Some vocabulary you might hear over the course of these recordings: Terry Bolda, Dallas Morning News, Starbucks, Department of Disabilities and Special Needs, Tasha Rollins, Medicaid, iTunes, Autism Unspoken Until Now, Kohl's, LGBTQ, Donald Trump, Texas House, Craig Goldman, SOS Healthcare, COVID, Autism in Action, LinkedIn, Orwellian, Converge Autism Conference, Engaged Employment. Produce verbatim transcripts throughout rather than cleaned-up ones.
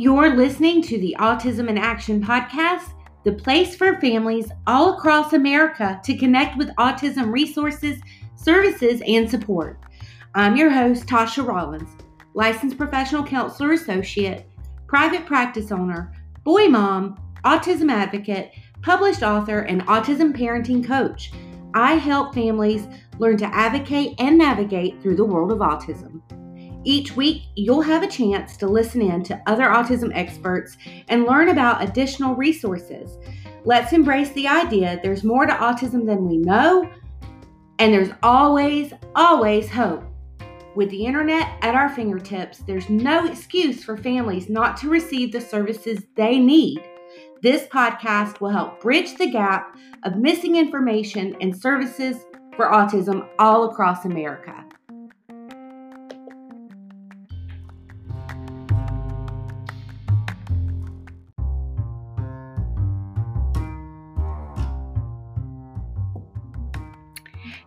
You're listening to the Autism in Action podcast, the place for families all across America to connect with autism resources, services, and support. I'm your host, Tasha Rollins, licensed professional counselor associate, private practice owner, boy mom, autism advocate, published author, and autism parenting coach. I help families learn to advocate and navigate through the world of autism. Each week, you'll have a chance to listen in to other autism experts and learn about additional resources. Let's embrace the idea there's more to autism than we know, and there's always, always hope. With the internet at our fingertips, there's no excuse for families not to receive the services they need. This podcast will help bridge the gap of missing information and services for autism all across America.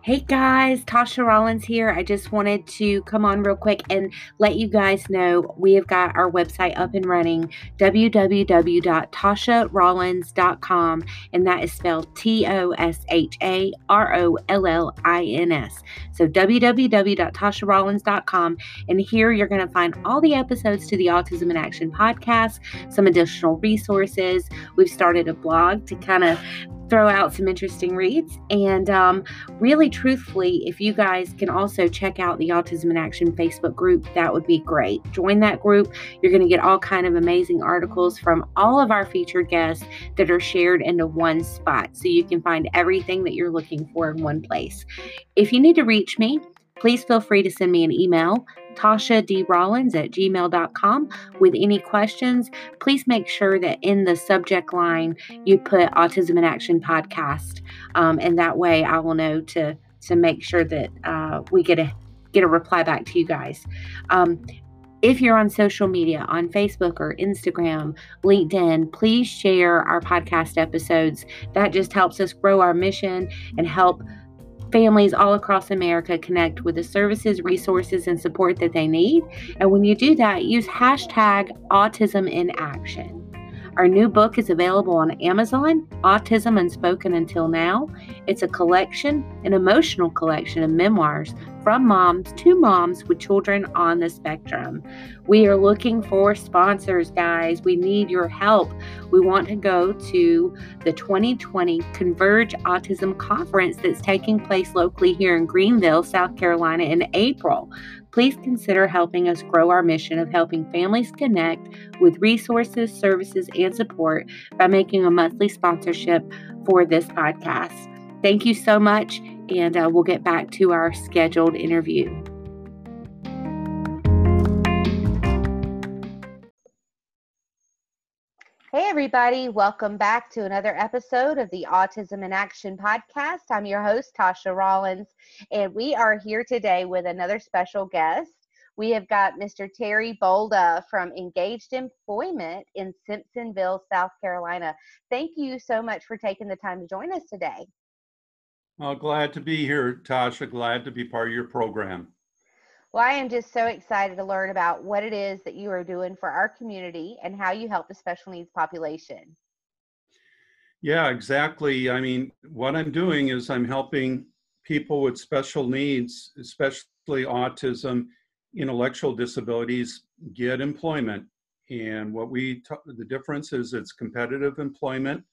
Hey guys, Tasha Rollins here. I just wanted to come on real quick and let you guys know we have got our website up and running, w w w dot tasha rollins dot com, and that is spelled T O S H A R O L L I N S. So w w w dot tasha rollins dot com, and here you're going to find all the episodes to the Autism in Action podcast, some additional resources. We've started a blog to kind of throw out some interesting reads, and um, really truthfully, if you guys can also check out the Autism in Action Facebook group, that would be great. Join that group. You're going to get all kind of amazing articles from all of our featured guests that are shared into one spot, so you can find everything that you're looking for in one place. If you need to reach me, please feel free to send me an email, tasha d rollins at gmail dot com, with any questions. Please make sure that in the subject line you put Autism in Action podcast, um, and that way I will know to to make sure that uh, we get a get a reply back to you guys. Um, If you're on social media, on Facebook or Instagram, LinkedIn, please share our podcast episodes. That just helps us grow our mission and help families all across America connect with the services, resources, and support that they need. And when you do that, use hashtag Autism in Action. Our new book is available on Amazon, Autism Unspoken Until Now. It's a collection, an emotional collection of memoirs from moms to moms with children on the spectrum. We are looking for sponsors, guys. We need your help. We want to go to the twenty twenty Converge Autism Conference that's taking place locally here in Greenville, South Carolina in April. Please consider helping us grow our mission of helping families connect with resources, services, and support by making a monthly sponsorship for this podcast. Thank you so much, and uh, we'll get back to our scheduled interview. Hey everybody, welcome back to another episode of the Autism in Action podcast. I'm your host, Tasha Rollins, and we are here today with another special guest. We have got Mister Terry Bolda from Engaged Employment in Simpsonville, South Carolina. Thank you so much for taking the time to join us today. Well, glad to be here, Tasha. Glad to be part of your program. Well, I am just so excited to learn about what it is that you are doing for our community and how you help the special needs population. Yeah, exactly. I mean, what I'm doing is I'm helping people with special needs, especially autism, intellectual disabilities, get employment. And what we t- the difference is it's competitive employment.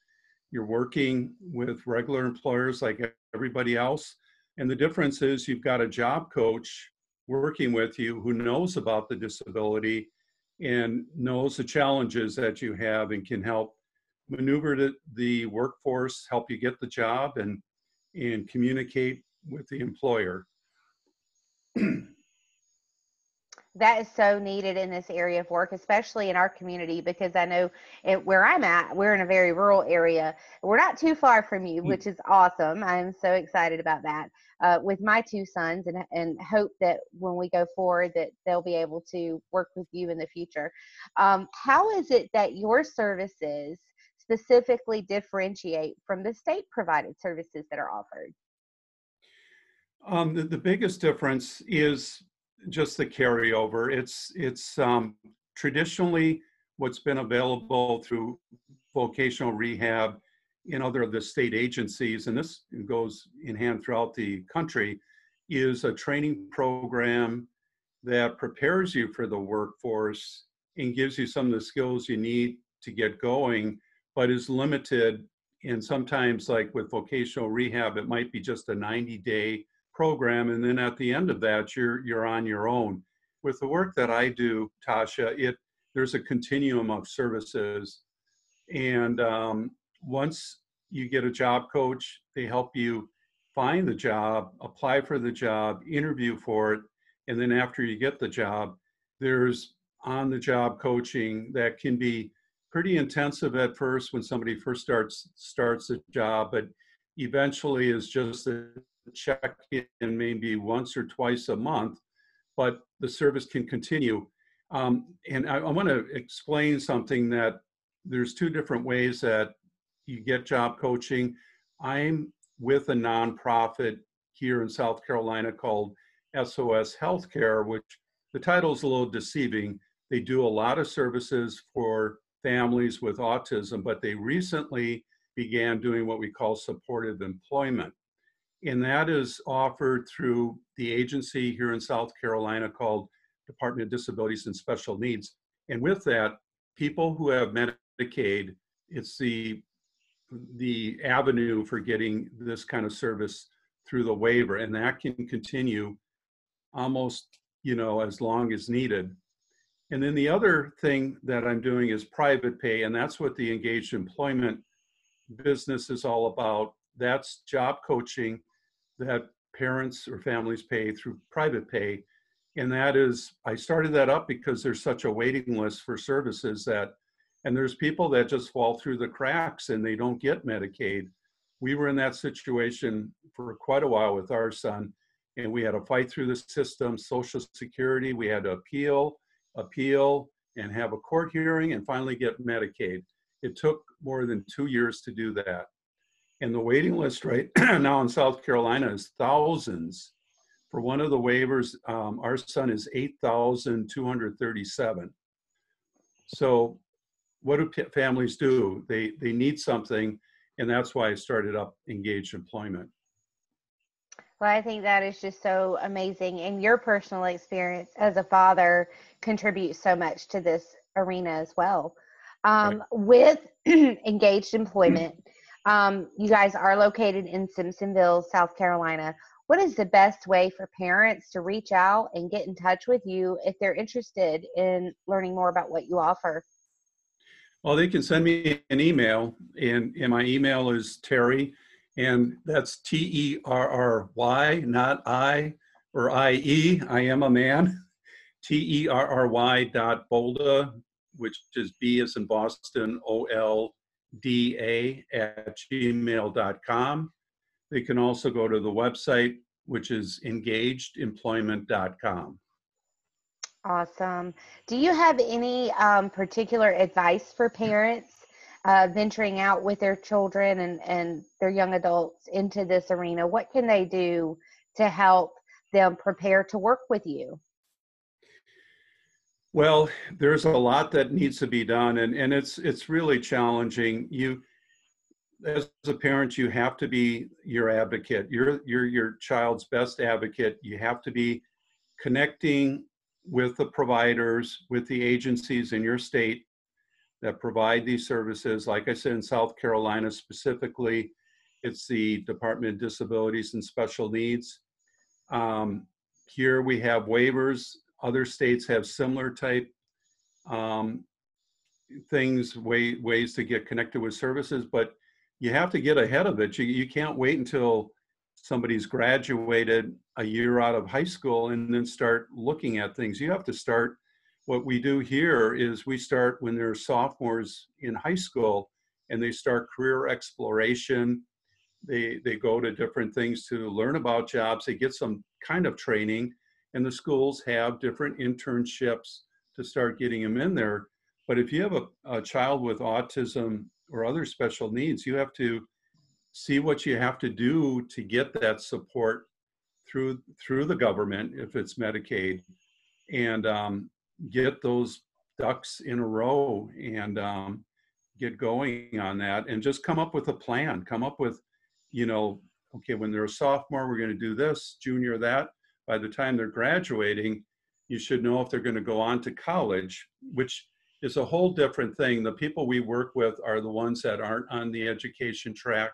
You're working with regular employers like everybody else. And the difference is you've got a job coach working with you who knows about the disability and knows the challenges that you have and can help maneuver the, the workforce, help you get the job, and, and communicate with the employer. That is so needed in this area of work, especially in our community, because I know it, where I'm at, we're in a very rural area. We're not too far from you, which is awesome. I'm so excited about that uh, with my two sons, and, and hope that when we go forward that they'll be able to work with you in the future. Um, how is it that your services specifically differentiate from the state-provided services that are offered? Um, the, the biggest difference is just the carryover. It's it's um, traditionally what's been available through vocational rehab in other of the state agencies, and this goes in hand throughout the country, is a training program that prepares you for the workforce and gives you some of the skills you need to get going, but is limited. And sometimes, like with vocational rehab, it might be just a ninety day program, and then at the end of that, you're you're on your own. With the work that I do, Tasha, it there's a continuum of services, and um, once you get a job coach, they help you find the job, apply for the job, interview for it, and then after you get the job, there's on-the-job coaching that can be pretty intensive at first when somebody first starts starts a job, but eventually is just a check in maybe once or twice a month, but the service can continue. Um, and I, I want to explain something that there's two different ways that you get job coaching. I'm with a nonprofit here in South Carolina called S O S Healthcare, which the title's a little deceiving. They do a lot of services for families with autism, but they recently began doing what we call supportive employment. And that is offered through the agency here in South Carolina called Department of Disabilities and Special Needs. And with that, people who have Medicaid, it's the, the avenue for getting this kind of service through the waiver. And that can continue almost, you know, as long as needed. And then the other thing that I'm doing is private pay, and that's what the engaged employment business is all about. That's job coaching that parents or families pay through private pay. And that is, I started that up because there's such a waiting list for services that, and there's people that just fall through the cracks and they don't get Medicaid. We were in that situation for quite a while with our son, and we had to fight through the system, Social Security, we had to appeal, appeal, and have a court hearing and finally get Medicaid. It took more than two years to do that. And the waiting list right now in South Carolina is thousands. For one of the waivers, um, our son is eight thousand two hundred thirty-seven. So what do families do? They, they need something, and that's why I started up Engaged Employment. Well, I think that is just so amazing. And your personal experience as a father contributes so much to this arena as well. Um, right. With Engaged Employment, um, you guys are located in Simpsonville, South Carolina. What is the best way for parents to reach out and get in touch with you if they're interested in learning more about what you offer? Well, they can send me an email, and, and my email is Terry, and that's T E R R Y, not I or I E, I am a man, T E R R Y dot Bolda, which is B as in Boston, O L D A at gmail dot com. They can also go to the website, which is engaged employment dot com. Awesome. Do you have any um, particular advice for parents uh, venturing out with their children and, and their young adults into this arena? What can they do to help them prepare to work with you? Well, there's a lot that needs to be done, and, and it's it's really challenging. You, as a parent, you have to be your advocate. You're, you're your child's best advocate. You have to be connecting with the providers, with the agencies in your state that provide these services. Like I said, in South Carolina specifically, it's the Department of Disabilities and Special Needs. Um, here we have waivers. Other states have similar type um, things, way, ways to get connected with services, but you have to get ahead of it. You, you can't wait until somebody's graduated a year out of high school and then start looking at things. You have to start, what we do here is we start when they're sophomores in high school and they start career exploration. They, they go to different things to learn about jobs. They get some kind of training, and the schools have different internships to start getting them in there. But if you have a, a child with autism or other special needs, you have to see what you have to do to get that support through through the government, if it's Medicaid, and um, get those ducks in a row and um, get going on that, and just come up with a plan. Come up with, you know, okay, when they're a sophomore, we're going to do this, junior that. By the time they're graduating, you should know if they're going to go on to college, which is a whole different thing. The people we work with are the ones that aren't on the education track.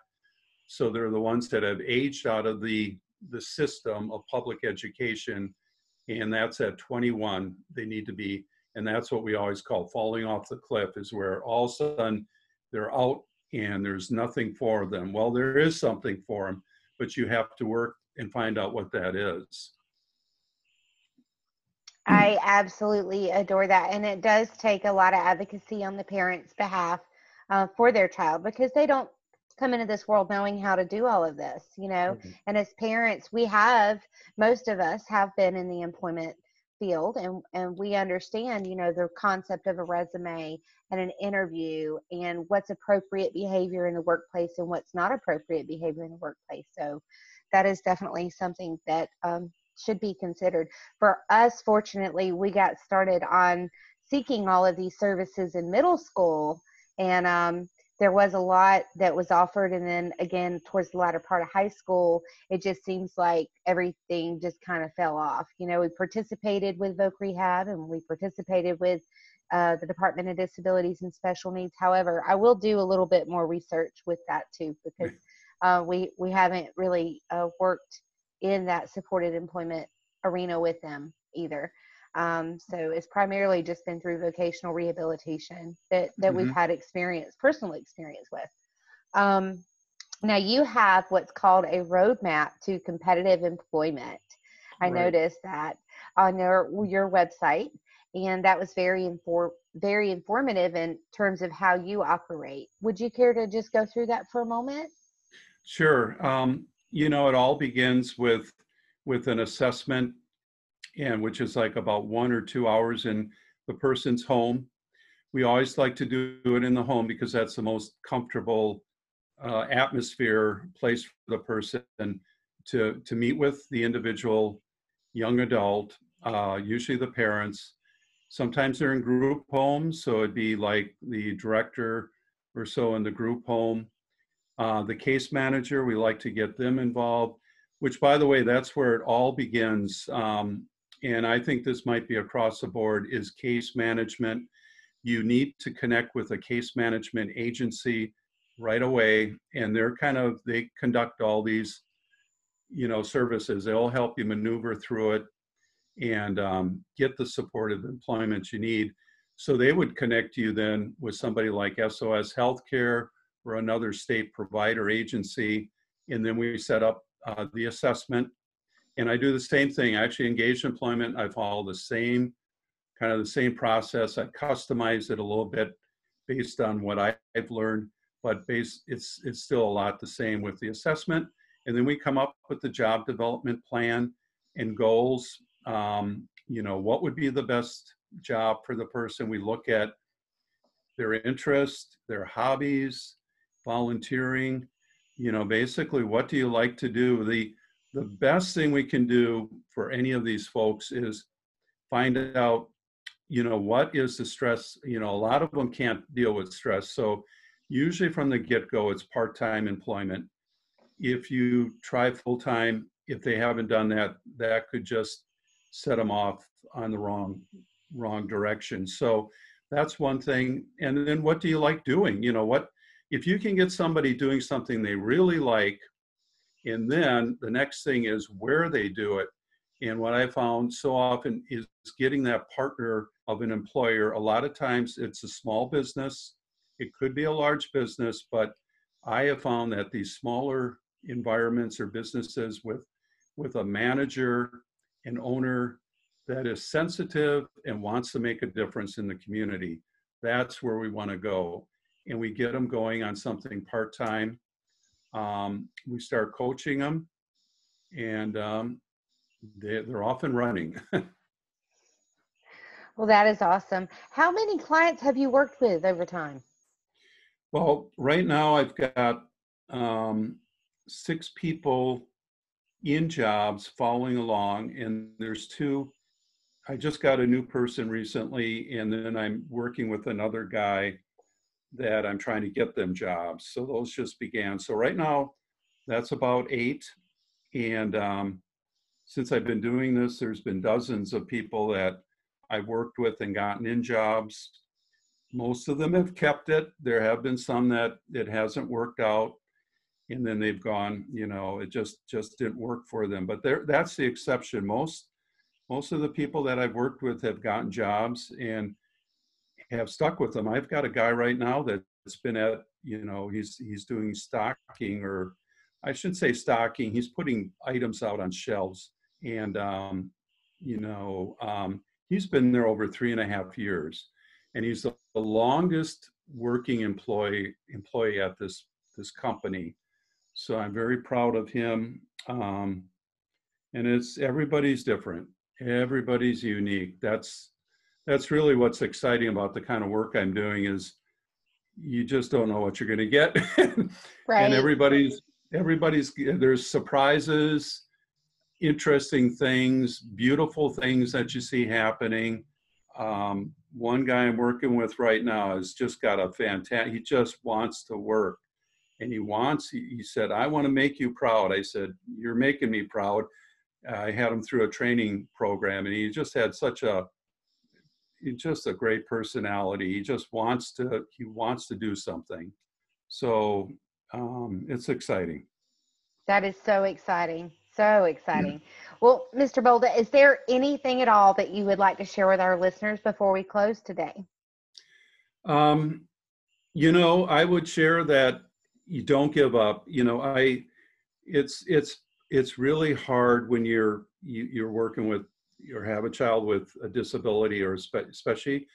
So they're the ones that have aged out of the, the system of public education. And that's at twenty-one, they need to be, and that's what we always call falling off the cliff, is where all of a sudden they're out and there's nothing for them. Well, there is something for them, but you have to work and find out what that is. I absolutely adore that. And it does take a lot of advocacy on the parents' behalf uh, for their child, because they don't come into this world knowing how to do all of this, you know. Mm-hmm. And as parents, we have, most of us have been in the employment field, and, and we understand, you know, the concept of a resume and an interview and what's appropriate behavior in the workplace and what's not appropriate behavior in the workplace. So that is definitely something that um, should be considered. For us, fortunately, we got started on seeking all of these services in middle school, and um, there was a lot that was offered. And then again, towards the latter part of high school, it just seems like everything just kind of fell off. You know, we participated with Voc Rehab, and we participated with uh, the Department of Disabilities and Special Needs. However, I will do a little bit more research with that too, because uh, we, we haven't really uh, worked in that supported employment arena with them either. Um, so it's primarily just been through vocational rehabilitation that, that mm-hmm. we've had experience, personal experience with. Um, now you have what's called a roadmap to competitive employment. I right. noticed that on your, your website, and that was very, infor- very informative in terms of how you operate. Would you care to just go through that for a moment? Sure. Um, you know, it all begins with, with an assessment, and which is like about one or two hours in the person's home. We always like to do it in the home because that's the most comfortable uh, atmosphere, place for the person to, to meet with the individual young adult, uh, usually the parents. Sometimes they're in group homes, so it'd be like the director or so in the group home. Uh, the case manager, we like to get them involved, which, by the way, that's where it all begins. Um, And I think this might be across the board, is case management. You need to connect with a case management agency right away. And they're kind of, they conduct all these, you know, services. They'll help you maneuver through it and um, get the supportive employment you need. So they would connect you then with somebody like S O S Healthcare or another state provider agency. And then we set up uh, the assessment. And I do the same thing. Actually, Engaged Employment, I follow the same, kind of the same process. I customize it a little bit based on what I've learned, but based, it's, it's still a lot the same with the assessment. And then we come up with the job development plan and goals. Um, you know, what would be the best job for the person? We look at their interests, their hobbies, volunteering, you know, basically, what do you like to do? The The best thing we can do for any of these folks is find out, you know, what is the stress? You know, a lot of them can't deal with stress. So usually from the get-go, it's part-time employment. If you try full-time, if they haven't done that, that could just set them off on the wrong, wrong direction. So that's one thing. And then what do you like doing? You know, what if you can get somebody doing something they really like, and then the next thing is where they do it. And what I found so often is getting that partner of an employer. A lot of times it's a small business. It could be a large business, but I have found that these smaller environments or businesses with, with a manager, an owner that is sensitive and wants to make a difference in the community, that's where we want to go. And we get them going on something part-time. Um, we start coaching them, and um, they, they're off and running. Well, that is awesome. How many clients have you worked with over time? Well, right now I've got um, six people in jobs following along, and there's two I just got a new person recently, and then I'm working with another guy that I'm trying to get them jobs. So those just began. So right now, that's about eight. And um, since I've been doing this, there's been dozens of people that I've worked with and gotten in jobs. Most of them have kept it. There have been some that it hasn't worked out. And then they've gone, you know, it just, just didn't work for them. But there, that's the exception. Most, most of the people that I've worked with have gotten jobs and have stuck with them. I've got a guy right now that's been at, you know, he's, he's doing stocking, or I should say stocking. He's putting items out on shelves. And, um, you know, um, he's been there over three and a half years. And he's the longest working employee, employee at this, this company. So I'm very proud of him. Um, and it's, everybody's different. Everybody's unique. That's, that's really what's exciting about the kind of work I'm doing, is you just don't know what you're going to get. Right. And everybody's, everybody's, there's surprises, interesting things, beautiful things that you see happening. Um, one guy I'm working with right now has just got a fantastic, he just wants to work. And he wants, he said, I want to make you proud. I said, you're making me proud. I had him through a training program, and he just had such a, just a great personality. He just wants to, he wants to do something. So um, it's exciting. That is so exciting. So exciting. Yeah. Well, Mister Bolda, is there anything at all that you would like to share with our listeners before we close today? Um, you know, I would share that you don't give up. You know, I, it's, it's, it's really hard when you're, you, you're working with, or have a child with a disability, or spe- especially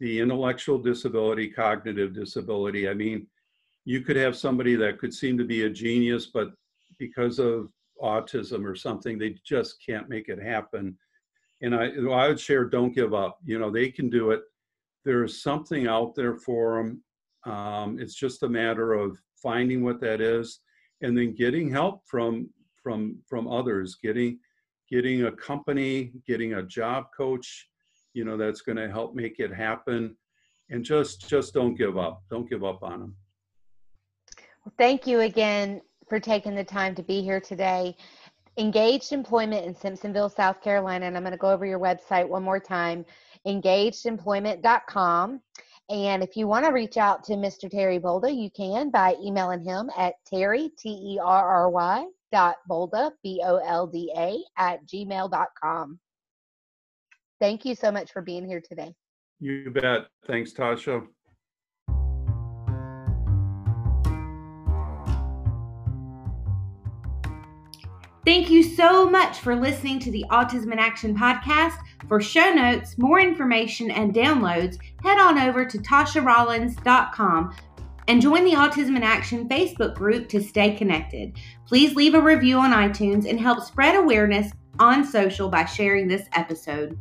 the intellectual disability, cognitive disability. I mean, you could have somebody that could seem to be a genius, but because of autism or something, they just can't make it happen. And I, I would share, don't give up. You know, they can do it. There's something out there for them. Um, it's just a matter of finding what that is, and then getting help from from from others, getting getting a company, getting a job coach, you know, that's going to help make it happen. And just just don't give up. Don't give up on them. Well, thank you again for taking the time to be here today. Engaged Employment in Simpsonville, South Carolina, and I'm going to go over your website one more time, engaged employment dot com. And if you want to reach out to Mister Terry Bolda, you can by emailing him at Terry, T E R R Y, dot Bolda, B O L D A, at gmail dot com. Thank you so much for being here today. You bet. Thanks, Tasha. Thank you so much for listening to the Autism in Action podcast. For show notes, more information, and downloads, head on over to tasha rollins dot com and join the Autism in Action Facebook group to stay connected. Please leave a review on iTunes and help spread awareness on social by sharing this episode.